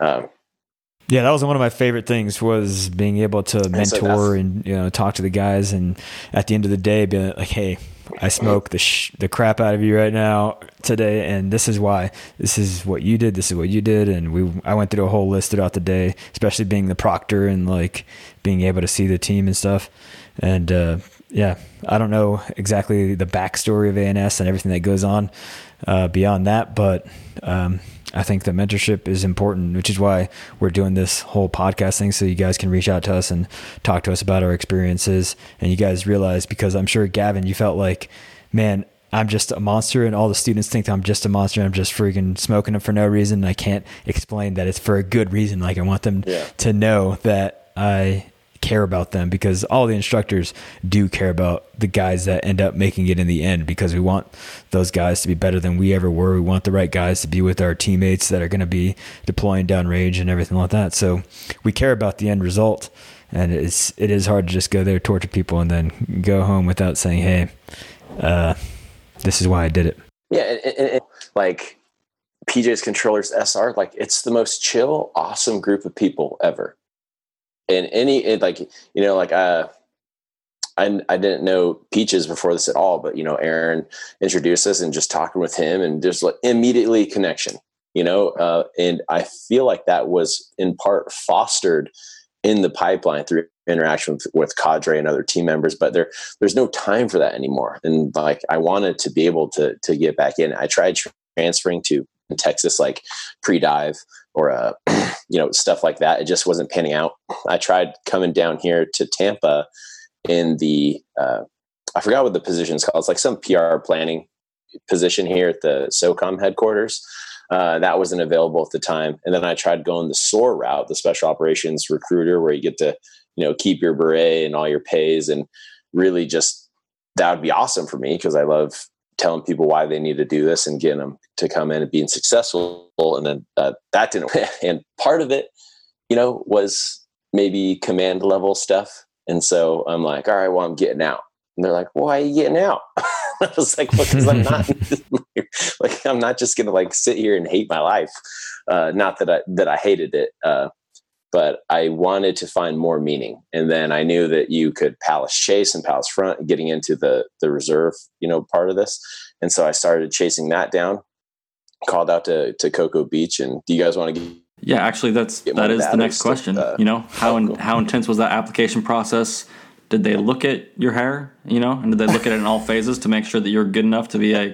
Yeah, that was one of my favorite things, was being able to mentor and talk to the guys, and at the end of the day, be like, hey, I smoke the crap out of you right now today, and this is why. This is what you did. This is what you did. And I went through a whole list throughout the day, especially being the proctor and like being able to see the team and stuff. And yeah, I don't know exactly the backstory of ANS and everything that goes on beyond that, but I think that mentorship is important, which is why we're doing this whole podcast thing, so you guys can reach out to us and talk to us about our experiences. And you guys realize, because I'm sure, Gavin, you felt like, man, I'm just a monster, and all the students think that I'm just a monster. I'm just freaking smoking them for no reason, and I can't explain that it's for a good reason. Like, I want them to know that I care about them, because all the instructors do care about the guys that end up making it in the end, because we want those guys to be better than we ever were. We want the right guys to be with our teammates that are going to be deploying downrange and everything like that. So we care about the end result, and it is hard to just go there, torture people, and then go home without saying, hey, this is why I did it. Yeah. And like PJ's controllers, SR, like it's the most chill, awesome group of people ever. And I didn't know Peaches before this at all, but, you know, Aaron introduced us, and just talking with him, and there's like immediately connection, you know, and I feel like that was in part fostered in the pipeline through interaction with cadre and other team members, but there's no time for that anymore. And like, I wanted to be able to get back in. I tried transferring to Texas, like pre-dive or, you know, stuff like that. It just wasn't panning out. I tried coming down here to Tampa in the, I forgot what the position's called. It's like some PR planning position here at the SOCOM headquarters. That wasn't available at the time. And then I tried going the SOAR route, the special operations recruiter, where you get to, you know, keep your beret and all your pays, and really just, that would be awesome for me, because I love telling people why they need to do this and getting them to come in and being successful. And then that didn't work. And part of it, you know, was maybe command level stuff. And so I'm like, all right, well, I'm getting out. And they're like, why are you getting out? I was like, well, because I'm not like, I'm not just going to like sit here and hate my life. Not that I hated it, but I wanted to find more meaning. And then I knew that you could Palace Chase and Palace Front, getting into the reserve, you know, part of this. And so I started chasing that down, called out to Cocoa Beach. And do you guys want to get? Yeah, actually, that is the next question. You know, how intense was that application process? Did they look at your hair, you know, and did they look at it in all phases to make sure that you're good enough to be a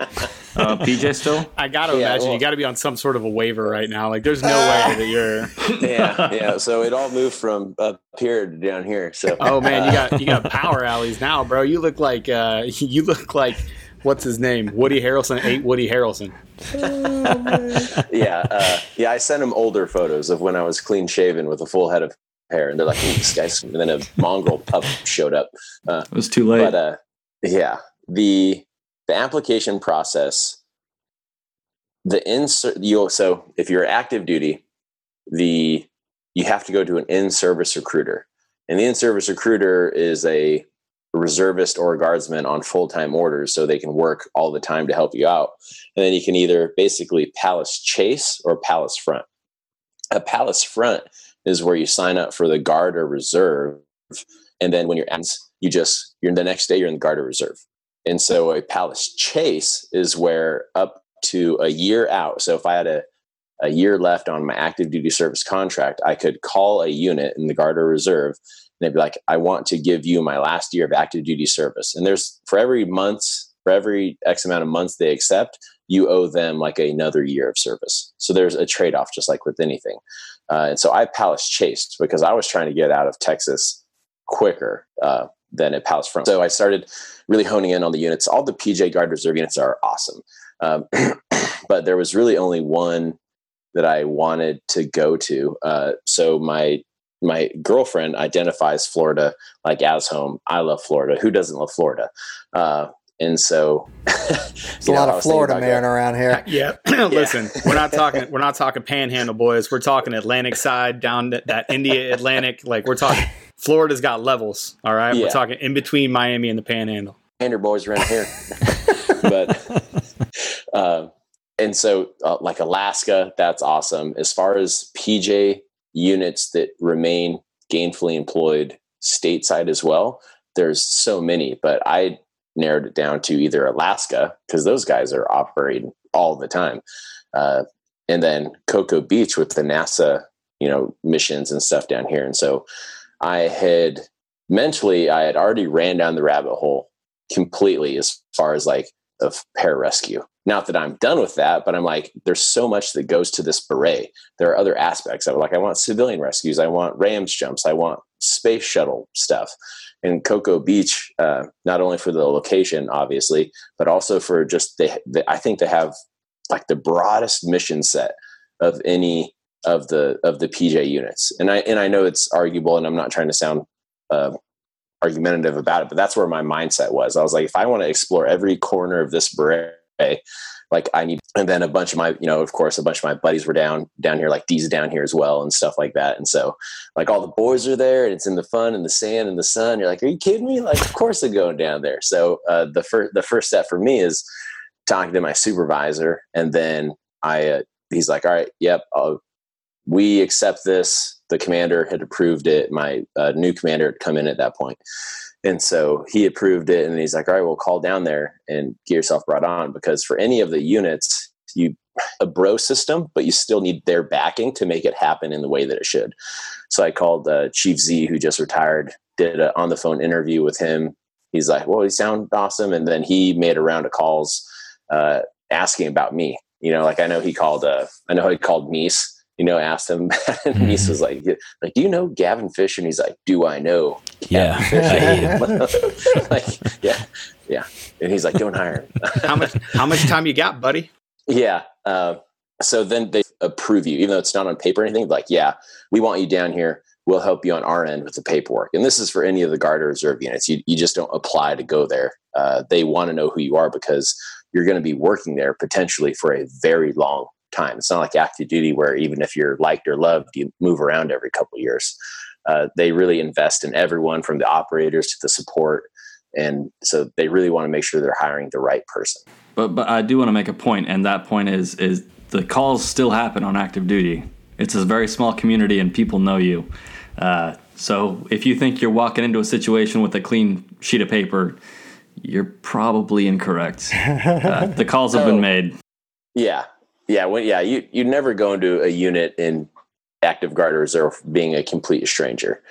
PJ still? I got to imagine you got to be on some sort of a waiver right now. Like, there's no way that you're. Yeah. So it all moved from up here to down here. So oh man, you got power alleys now, bro. You look like what's his name? Woody Harrelson ate Woody Harrelson. I sent him older photos of when I was clean shaven with a full head of hair, and they're like, oh, this guy's, and then a mongrel pup showed up. It was too late. But the application process, the insert, so if you're active duty, you have to go to an in-service recruiter, and the in-service recruiter is a reservist or a guardsman on full-time orders, so they can work all the time to help you out. And then you can either basically Palace Chase or Palace Front. A Palace Front is where you sign up for the guard or reserve, and then when you're at, you're the next day you're in the guard or reserve. And so a Palace Chase is where up to a year out. So if I had a year left on my active duty service contract, I could call a unit in the guard or reserve, and they'd be like, I want to give you my last year of active duty service. And there's for every X amount of months they accept, you owe them like another year of service. So there's a trade-off, just like with anything. And so I Palace Chased because I was trying to get out of Texas quicker than at Palace Front. So I started really honing in on the units. All the PJ Guard Reserve units are awesome. But there was really only one that I wanted to go to. So my girlfriend identifies Florida like as home. I love Florida. Who doesn't love Florida? And so there's a lot of Florida man around here. Yeah. Listen, we're not talking panhandle, boys. We're talking Atlantic side, down that India Atlantic. Like, we're talking Florida's got levels. All right. Yeah. We're talking in between Miami and the panhandle. Pander boys around here. But and so like Alaska, that's awesome. As far as PJ units that remain gainfully employed stateside as well, there's so many, but I narrowed it down to either Alaska, because those guys are operating all the time, and then Cocoa Beach with the NASA, missions and stuff down here. And so I had already ran down the rabbit hole completely as far as of pararescue. Not that I'm done with that, but I'm like, there's so much that goes to this beret. There are other aspects of it. I want civilian rescues. I want RAMS jumps. I want space shuttle stuff. And Cocoa Beach, not only for the location, obviously, but also for just I think they have the broadest mission set of any of the PJ units. And I know it's arguable, and I'm not trying to sound argumentative about it, but that's where my mindset was. I was like, if I want to explore every corner of this beret, I need. And then a bunch of my, of course, a bunch of my buddies were down here, D's down here as well and stuff like that. And so all the boys are there, and it's in the fun and the sand and the sun. You're like, are you kidding me? Of course they're going down there. So the first step for me is talking to my supervisor. And then he's like, all right, yep, we accept this. The commander had approved it. My new commander had come in at that point. And so he approved it, and he's like, all right, we'll call down there and get yourself brought on, because for any of the units, a bro system, but you still need their backing to make it happen in the way that it should. So I called Chief Z, who just retired, did an on-the-phone interview with him. He's like, well, he sounds awesome. And then he made a round of calls asking about me. I know he called Meese. Asked him, and Meese was like, do you know Gavin Fisher? And he's like, do I know Gavin Fisher? Yeah. And he's like, don't hire him. How much time you got, buddy? Yeah. So then they approve you, even though it's not on paper or anything. We want you down here. We'll help you on our end with the paperwork. And this is for any of the Guard or Reserve units. You just don't apply to go there. They want to know who you are, because you're going to be working there potentially for a very long time. It's not like active duty, where even if you're liked or loved, you move around every couple of years. They really invest in everyone, from the operators to the support, and so they really want to make sure they're hiring the right person. But I do want to make a point, and that point is the calls still happen on active duty. It's a very small community, and people know you. So if you think you're walking into a situation with a clean sheet of paper, you're probably incorrect. The calls have been made. Yeah. Yeah, you never go into a unit in active Guard or Reserve being a complete stranger,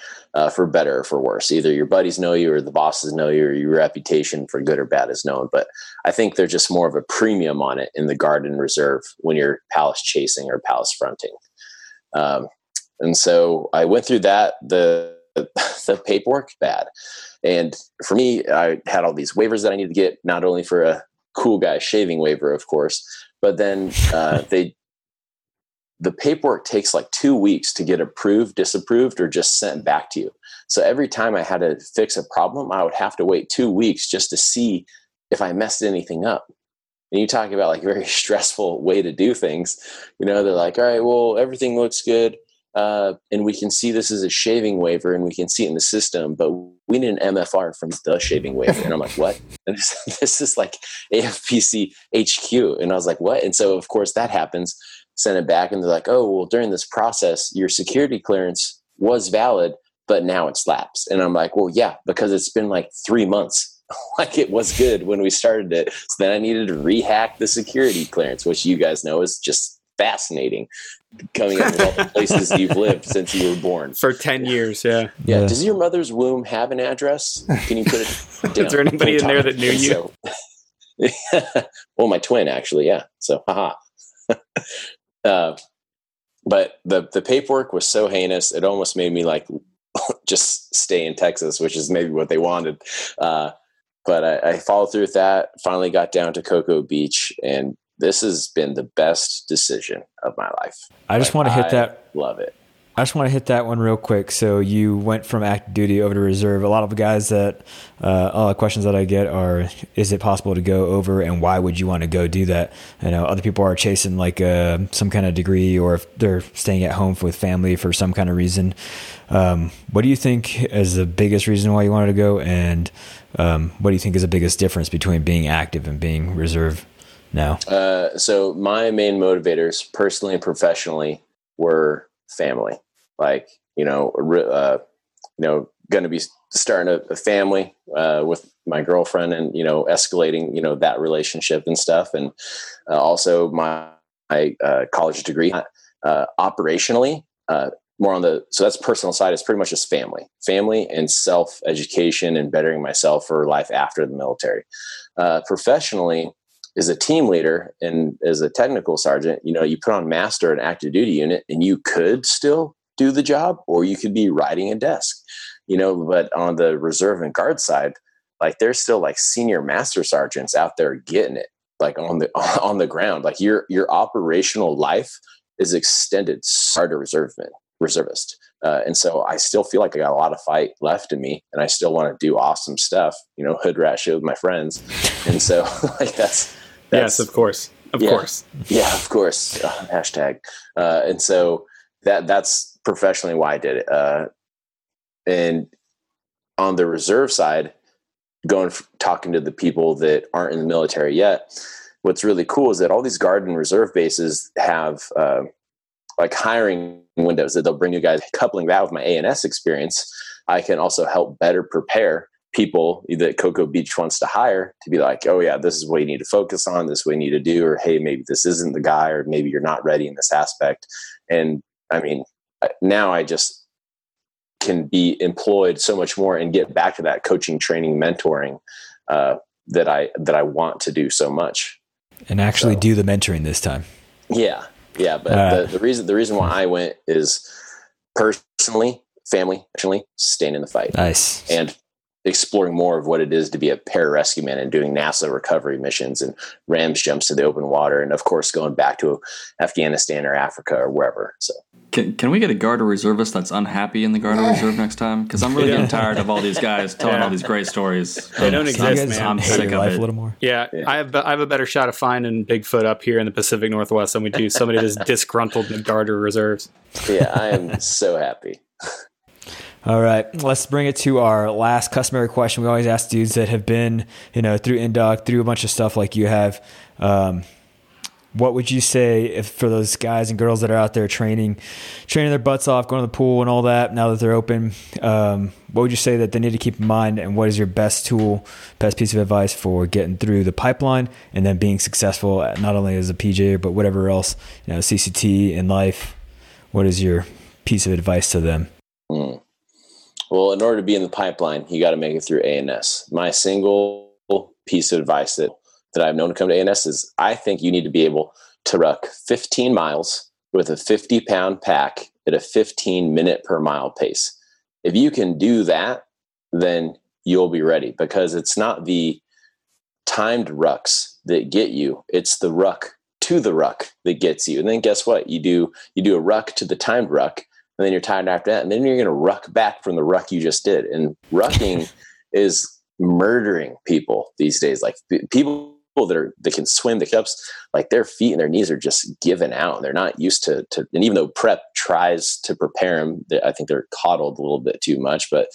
for better or for worse. Either your buddies know you, or the bosses know you, or your reputation for good or bad is known. But I think there's just more of a premium on it in the Guard and Reserve when you're Palace chasing or Palace fronting. And so I went through that. The paperwork bad, and for me, I had all these waivers that I needed to get, not only for a cool guy shaving waiver, of course. But then the paperwork takes 2 weeks to get approved, disapproved, or just sent back to you. So every time I had to fix a problem, I would have to wait 2 weeks just to see if I messed anything up. And you talk about very stressful way to do things. They're like, all right, well, everything looks good. And we can see this is a shaving waiver, and we can see it in the system, but we need an MFR from the shaving waiver. And I'm like, what? And this is AFPC HQ. And I was like, what? And so of course that happens, send it back. And they're like, oh, well, during this process, your security clearance was valid, but now it's lapsed. And I'm like, well, yeah, because it's been 3 months. It was good when we started it. So then I needed to rehack the security clearance, which you guys know is just fascinating, coming up with all the places you've lived since you were born for 10 years. Yeah. Does your mother's womb have an address? Can you put it down? Is there anybody in there that knew you? Well, my twin, actually. Yeah. So, haha. But the paperwork was so heinous, it almost made me just stay in Texas, which is maybe what they wanted. But I followed through with that. Finally, got down to Cocoa Beach, and this has been the best decision of my life. I just want to hit that. Love it. I just want to hit that one real quick. So you went from active duty over to reserve. A lot of the guys that, all the questions that I get are, is it possible to go over, and why would you want to go do that? Other people are chasing some kind of degree, or if they're staying at home with family for some kind of reason. What do you think is the biggest reason why you wanted to go? And, what do you think is the biggest difference between being active and being reserve? No. So my main motivators, personally and professionally, were family. Going to be starting a family, with my girlfriend and, you know, escalating, you know, that relationship and stuff. And also my college degree, operationally, more on the, so that's personal side. It's pretty much just family and self education and bettering myself for life after the military. Professionally, as a team leader and as a technical sergeant, you know, you put on master and active duty unit and you could still do the job, or you could be riding a desk, you know. But on the reserve and guard side, like, there's still like senior master sergeants out there getting it, like on the ground. Like your operational life is extended sergeant reservist. And so I still feel like I got a lot of fight left in me, and I still want to do awesome stuff, you know, hood rat shit with my friends. And so like that's yes, of course. Of course. Yeah, of course. Hashtag. And so that's professionally why I did it. And on the reserve side, talking to the people that aren't in the military yet, what's really cool is that all these guard and reserve bases have, like hiring windows that they'll bring you guys. Coupling that with my A&S experience, I can also help better prepare people that Cocoa Beach wants to hire to be like, oh yeah, this is what you need to focus on, this is what you need to do, or hey, maybe this isn't the guy, or maybe you're not ready in this aspect. And I mean, now I just can be employed so much more and get back to that coaching, training, mentoring that I want to do so much. And actually do the mentoring this time. Yeah. Yeah, but the reason why I went is personally, family, actually staying in the fight. Nice. And exploring more of what it is to be a pararescue man and doing NASA recovery missions and Rams jumps to the open water, and of course going back to Afghanistan or Africa or wherever. So can we get a guard or reservist that's unhappy in the guard or reserve next time? Because I'm really getting tired of all these guys telling all these great stories. They don't exist, man. I'm sick of it. A little more. Yeah, I have a better shot of finding Bigfoot up here in the Pacific Northwest than we do somebody that's disgruntled in guard or reserves. Yeah, I am so happy. All right, let's bring it to our last customary question. We always ask dudes that have been, you know, through INDOC, through a bunch of stuff like you have. What would you say for those guys and girls that are out there training their butts off, going to the pool and all that, now that they're open? What would you say that they need to keep in mind, and what is your best piece of advice for getting through the pipeline and then being successful at not only as a PJ but whatever else, you know, CCT in life? What is your piece of advice to them? Well, in order to be in the pipeline, you got to make it through ANS. My single piece of advice that I've known to come to ANS is, I think you need to be able to ruck 15 miles with a 50-pound pack at a 15-minute per mile pace. If you can do that, then you'll be ready, because it's not the timed rucks that get you. It's the ruck to the ruck that gets you. And then guess what? You do a ruck to the timed ruck, and then you're tired after that, and then you're going to ruck back from the ruck you just did. And rucking is murdering people these days. Like people that can swim the cups, like their feet and their knees are just given out, and they're not used to. And even though prep tries to prepare them, I think they're coddled a little bit too much. But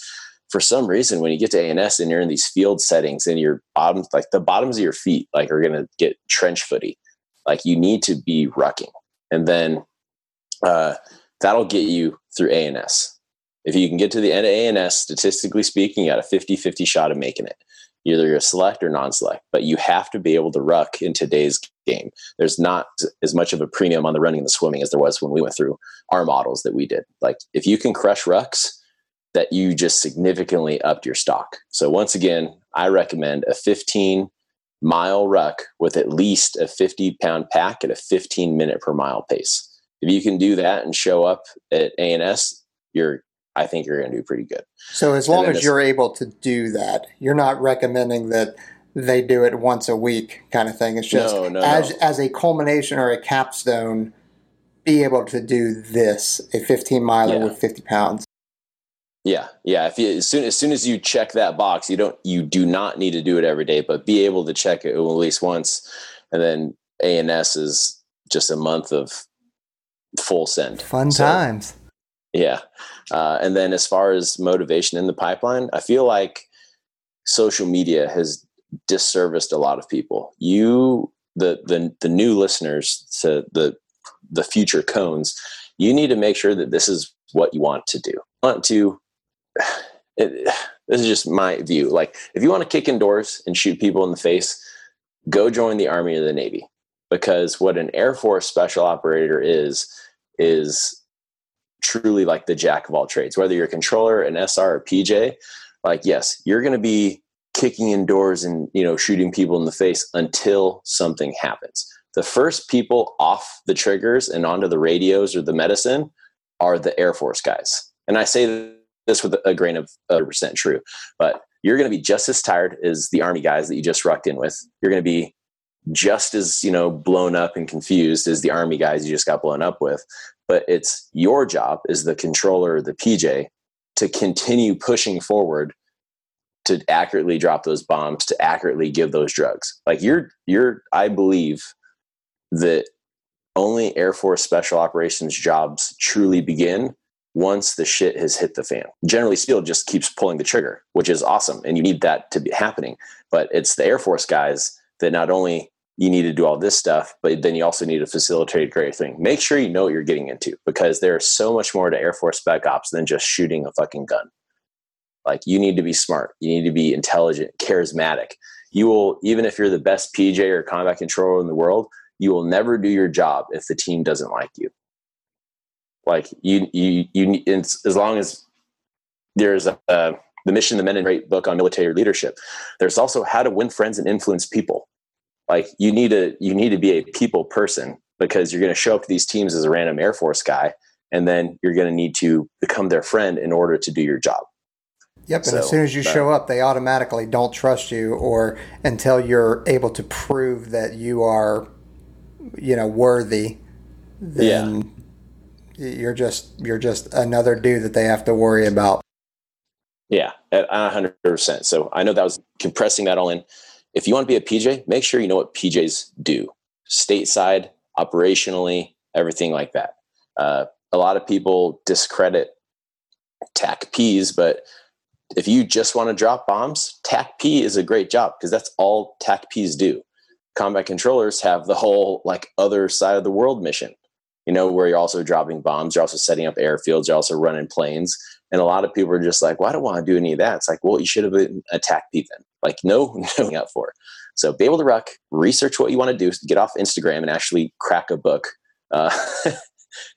for some reason, when you get to A&S and you're in these field settings, and your bottoms, like the bottoms of your feet, like are going to get trench footy. Like you need to be rucking, and then. That'll get you through ANS. If you can get to the end of ANS, statistically speaking, you got a 50-50 shot of making it. Either you're select or non-select, but you have to be able to ruck in today's game. There's not as much of a premium on the running and the swimming as there was when we went through our models that we did. Like if you can crush rucks, that you just significantly upped your stock. So once again, I recommend a 15-mile ruck with at least a 50-pound pack at a 15-minute per mile pace. If you can do that and show up at ANS, I think you're going to do pretty good. So as long as you're able to do that, you're not recommending that they do it once a week kind of thing. It's just as a culmination or a capstone, be able to do this, a 15-miler with 50 pounds. Yeah. Yeah. If you, as soon as you check that box, you do not need to do it every day, but be able to check it at least once. And then ANS is just a month of full send. Fun times. Yeah. And then as far as motivation in the pipeline, I feel like social media has disserviced a lot of people. The new listeners to the future cones, you need to make sure that this is what you want to do. this is just my view. Like, if you want to kick indoors and shoot people in the face, go join the Army or the Navy, because what an Air Force special operator is truly like the jack of all trades. Whether you're a controller, an SR, or PJ, like, yes, you're going to be kicking indoors and, you know, shooting people in the face until something happens. The first people off the triggers and onto the radios or the medicine are the Air Force guys. And I say this with a grain of 100% true, but you're going to be just as tired as the Army guys that you just rucked in with. You're going to be just as, you know, blown up and confused as the Army guys you just got blown up with. But it's your job as the controller, the PJ, to continue pushing forward to accurately drop those bombs, to accurately give those drugs. Like, I believe that only Air Force special operations jobs truly begin once the shit has hit the fan. Generally, SEAL just keeps pulling the trigger, which is awesome, and you need that to be happening. But it's the Air Force guys that not only you need to do all this stuff, but then you also need to facilitate a great thing. Make sure you know what you're getting into, because there's so much more to Air Force Spec Ops than just shooting a fucking gun. Like, you need to be smart. You need to be intelligent, charismatic. You will, even if you're the best PJ or combat controller in the world, you will never do your job if the team doesn't like you. Like, you as long as there's the Mission, the Men and Rate book on military leadership, there's also how to win friends and influence people. Like, you need to be a people person, because you're going to show up to these teams as a random Air Force guy, and then you're going to need to become their friend in order to do your job. Yep, and so, as soon as you show up, they automatically don't trust you, or until you're able to prove that you are, you know, worthy, then you're just another dude that they have to worry about. Yeah, 100%. So I know that was compressing that all in. If you want to be a PJ, make sure you know what PJs do, stateside, operationally, everything like that. A lot of people discredit TAC-Ps, but if you just want to drop bombs, TAC-P is a great job, because that's all TAC-Ps do. Combat controllers have the whole, like, other side of the world mission, you know, where you're also dropping bombs, you're also setting up airfields, you're also running planes. And a lot of people are just like, well, I don't want to do any of that. It's like, well, you should have been a TAC-P then. Like, no up for. So be able to ruck, research what you want to do, get off Instagram and actually crack a book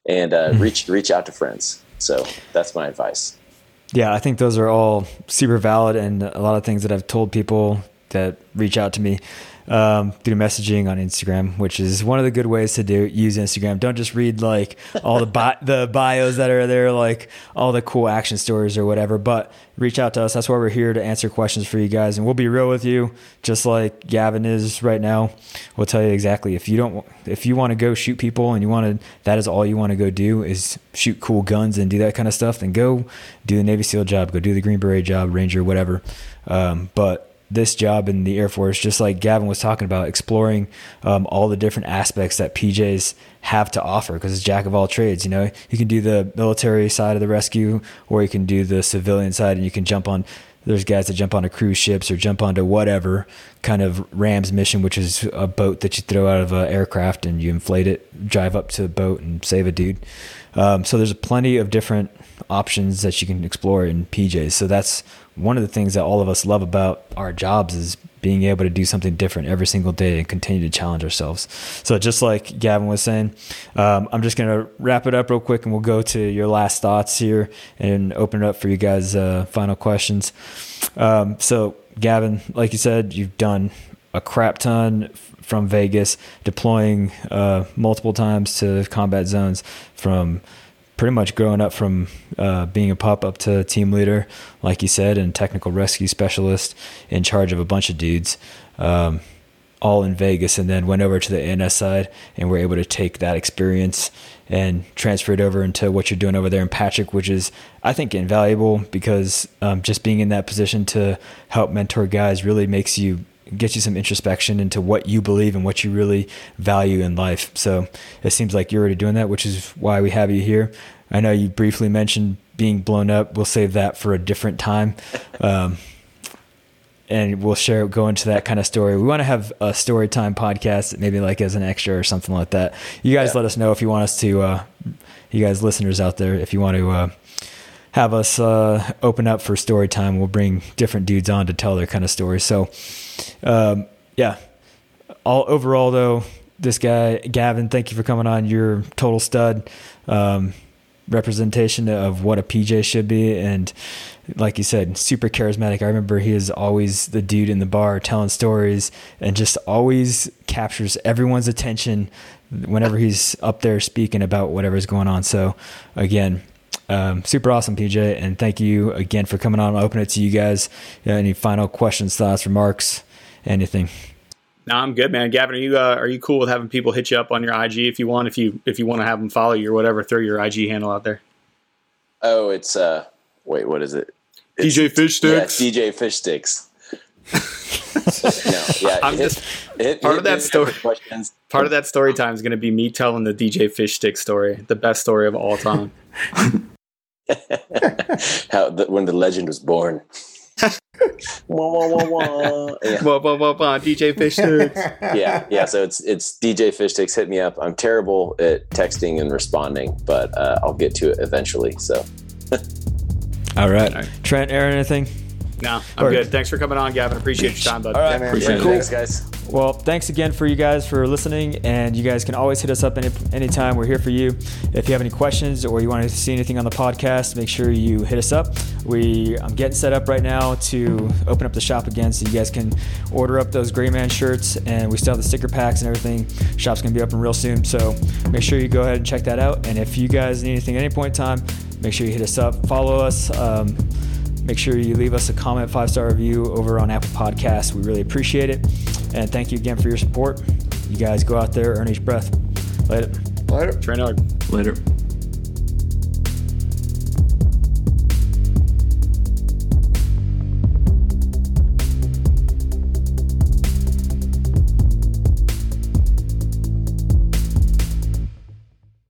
and reach out to friends. So that's my advice. Yeah, I think those are all super valid, and a lot of things that I've told people that reach out to me through messaging on Instagram, which is one of the good ways to use Instagram. Don't just read like all the bios that are there, like all the cool action stories or whatever, but reach out to us. That's why we're here, to answer questions for you guys. And we'll be real with you, just like Gavin is right now. We'll tell you exactly. If you want to go shoot people and that is all you want to go do is shoot cool guns and do that kind of stuff, then go do the Navy SEAL job, go do the Green Beret job, Ranger, whatever. But this job in the Air Force, just like Gavin was talking about, exploring all the different aspects that PJs have to offer, because it's jack of all trades. You know, you can do the military side of the rescue, or you can do the civilian side, and you can there's guys that jump onto cruise ships or jump onto whatever kind of RAMS mission, which is a boat that you throw out of an aircraft and you inflate it, drive up to a boat and save a dude. So there's plenty of different options that you can explore in PJs. So that's one of the things that all of us love about our jobs, is being able to do something different every single day and continue to challenge ourselves. So just like Gavin was saying, I'm just going to wrap it up real quick, and we'll go to your last thoughts here and open it up for you guys' final questions. So Gavin, like you said, you've done a crap ton from Vegas, deploying multiple times to combat zones, from pretty much growing up from being a pup up to team leader, like you said, and technical rescue specialist in charge of a bunch of dudes, all in Vegas, and then went over to the ANS side and were able to take that experience and transfer it over into what you're doing over there in Patrick, which is, I think, invaluable, because just being in that position to help mentor guys really gets you some introspection into what you believe and what you really value in life. So it seems like you're already doing that, which is why we have you here. I know you briefly mentioned being blown up. We'll save that for a different time. And we'll go into that kind of story. We want to have a story time podcast, maybe like as an extra or something like that. You guys let us know if you want us to, you guys listeners out there, if you want to, have us open up for story time. We'll bring different dudes on to tell their kind of stories. So, yeah. Overall, though, this guy, Gavin, thank you for coming on. You're total stud. Representation of what a PJ should be. And like you said, super charismatic. I remember he is always the dude in the bar telling stories and just always captures everyone's attention whenever he's up there speaking about whatever's going on. So again, super awesome, PJ. And thank you again for coming on. I'll open it to you guys. Any final questions, thoughts, remarks, anything? No, I'm good, man. Gavin, are you cool with having people hit you up on your IG if you want to have them follow you or whatever? Throw your IG handle out there. Oh, it's wait, what is it? It's, DJ Fishsticks. Yeah, DJ Fishsticks. No, yeah, Part of that story time is going to be me telling the DJ Fishstick story, the best story of all time. When the legend was born. Wah, wah, wah, wah. Yeah. Wah, wah, wah, wah. DJ Fishsticks. Yeah. So it's DJ Fishsticks. Hit me up. I'm terrible at texting and responding, but I'll get to it eventually. So. All right. Trent, Aaron, anything? No, I'm good. Thanks for coming on, Gavin. Appreciate your time, bud. All right, man. Appreciate it. Cool. Thanks, guys. Well, thanks again for you guys for listening, and you guys can always hit us up anytime. We're here for you. If you have any questions or you want to see anything on the podcast, make sure you hit us up. I'm getting set up right now to open up the shop again, so you guys can order up those Gray Man shirts, and we still have the sticker packs and everything. Shop's going to be open real soon, so make sure you go ahead and check that out. And if you guys need anything at any point in time, make sure you hit us up. Follow us. Make sure you leave us a comment, 5-star review over on Apple Podcasts. We really appreciate it. And thank you again for your support. You guys go out there, earn each breath. Later. Later. Train hard. Later.